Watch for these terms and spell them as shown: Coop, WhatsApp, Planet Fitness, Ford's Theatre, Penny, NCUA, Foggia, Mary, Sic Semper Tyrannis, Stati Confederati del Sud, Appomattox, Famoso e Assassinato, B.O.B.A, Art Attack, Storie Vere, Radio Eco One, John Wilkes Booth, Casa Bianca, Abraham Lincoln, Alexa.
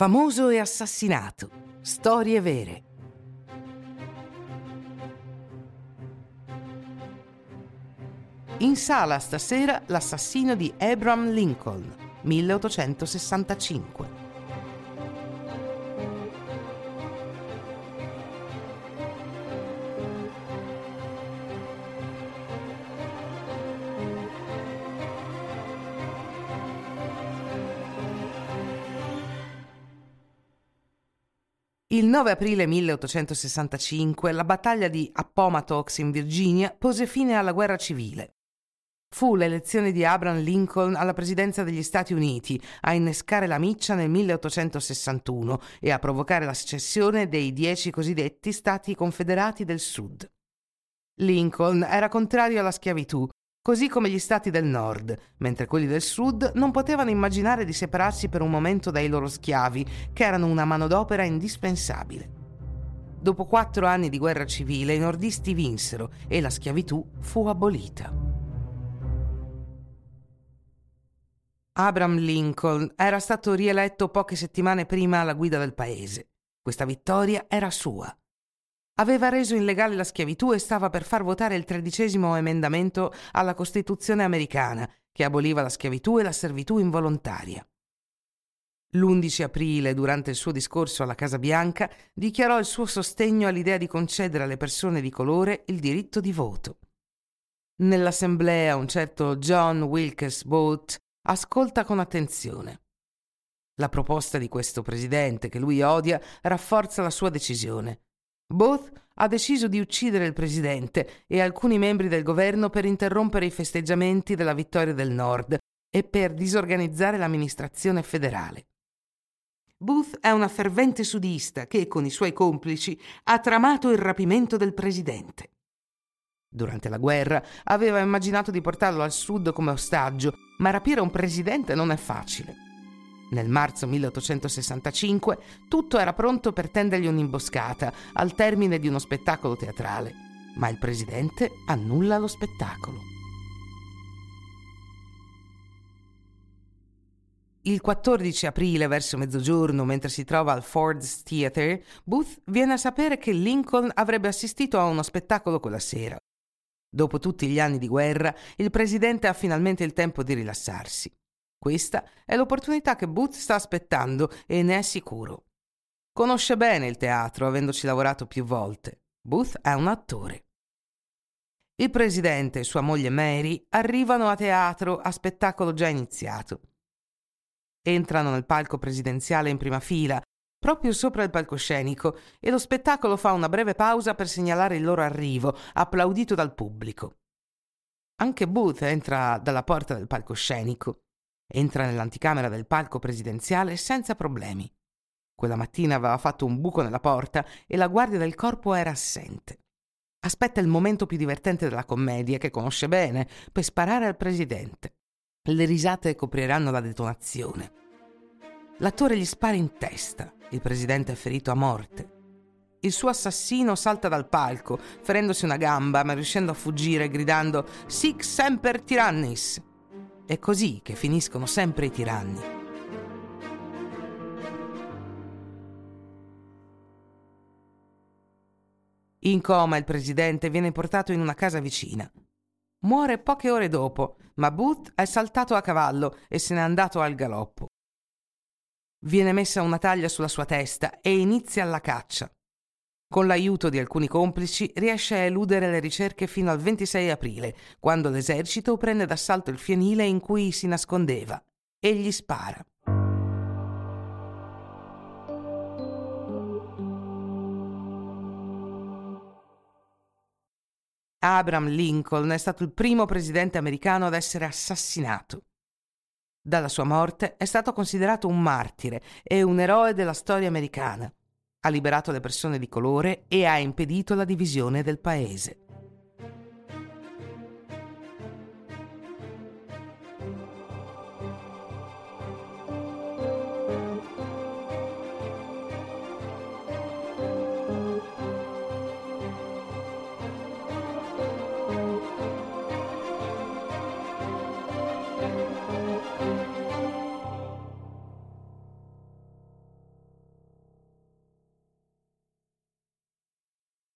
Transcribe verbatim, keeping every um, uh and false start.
Famoso e assassinato. Storie vere. In sala stasera l'assassino di Abraham Lincoln, milleottocentosessantacinque. Il nove aprile milleottocentosessantacinque la battaglia di Appomattox in Virginia pose fine alla guerra civile. Fu l'elezione di Abraham Lincoln alla presidenza degli Stati Uniti a innescare la miccia nel milleottocentosessantuno e a provocare la secessione dei dieci cosiddetti Stati Confederati del Sud. Lincoln era contrario alla schiavitù, così come gli Stati del Nord, mentre quelli del Sud non potevano immaginare di separarsi per un momento dai loro schiavi, che erano una manodopera indispensabile. Dopo quattro anni di guerra civile, i nordisti vinsero e la schiavitù fu abolita. Abraham Lincoln era stato rieletto poche settimane prima alla guida del paese. Questa vittoria era sua. Aveva reso illegale la schiavitù e stava per far votare il tredicesimo emendamento alla Costituzione americana, che aboliva la schiavitù e la servitù involontaria. L'undici aprile, durante il suo discorso alla Casa Bianca, dichiarò il suo sostegno all'idea di concedere alle persone di colore il diritto di voto. Nell'assemblea un certo John Wilkes Booth ascolta con attenzione. La proposta di questo presidente, che lui odia, rafforza la sua decisione. Booth ha deciso di uccidere il presidente e alcuni membri del governo per interrompere i festeggiamenti della vittoria del Nord e per disorganizzare l'amministrazione federale. Booth è una fervente sudista che, con i suoi complici, ha tramato il rapimento del presidente. Durante la guerra aveva immaginato di portarlo al Sud come ostaggio, ma rapire un presidente non è facile. Nel marzo milleottocentosessantacinque tutto era pronto per tendergli un'imboscata al termine di uno spettacolo teatrale, ma il presidente annulla lo spettacolo. Il quattordici aprile, verso mezzogiorno, mentre si trova al Ford's Theatre, Booth viene a sapere che Lincoln avrebbe assistito a uno spettacolo quella sera. Dopo tutti gli anni di guerra, il presidente ha finalmente il tempo di rilassarsi. Questa è l'opportunità che Booth sta aspettando e ne è sicuro. Conosce bene il teatro, avendoci lavorato più volte. Booth è un attore. Il presidente e sua moglie Mary arrivano a teatro a spettacolo già iniziato. Entrano nel palco presidenziale in prima fila, proprio sopra il palcoscenico, e lo spettacolo fa una breve pausa per segnalare il loro arrivo, applaudito dal pubblico. Anche Booth entra dalla porta del palcoscenico. Entra nell'anticamera del palco presidenziale senza problemi. Quella mattina aveva fatto un buco nella porta e la guardia del corpo era assente. Aspetta il momento più divertente della commedia, che conosce bene, per sparare al presidente. Le risate copriranno la detonazione. L'attore gli spara in testa. Il presidente è ferito a morte. Il suo assassino salta dal palco, ferendosi una gamba, ma riuscendo a fuggire gridando «Sic Semper Tyrannis!». È così che finiscono sempre i tiranni. In coma il presidente viene portato in una casa vicina. Muore poche ore dopo, ma Booth è saltato a cavallo e se n'è andato al galoppo. Viene messa una taglia sulla sua testa e inizia la caccia. Con l'aiuto di alcuni complici riesce a eludere le ricerche fino al ventisei aprile, quando l'esercito prende d'assalto il fienile in cui si nascondeva e gli spara. Abraham Lincoln è stato il primo presidente americano ad essere assassinato. Dalla sua morte è stato considerato un martire e un eroe della storia americana. Ha liberato le persone di colore e ha impedito la divisione del paese.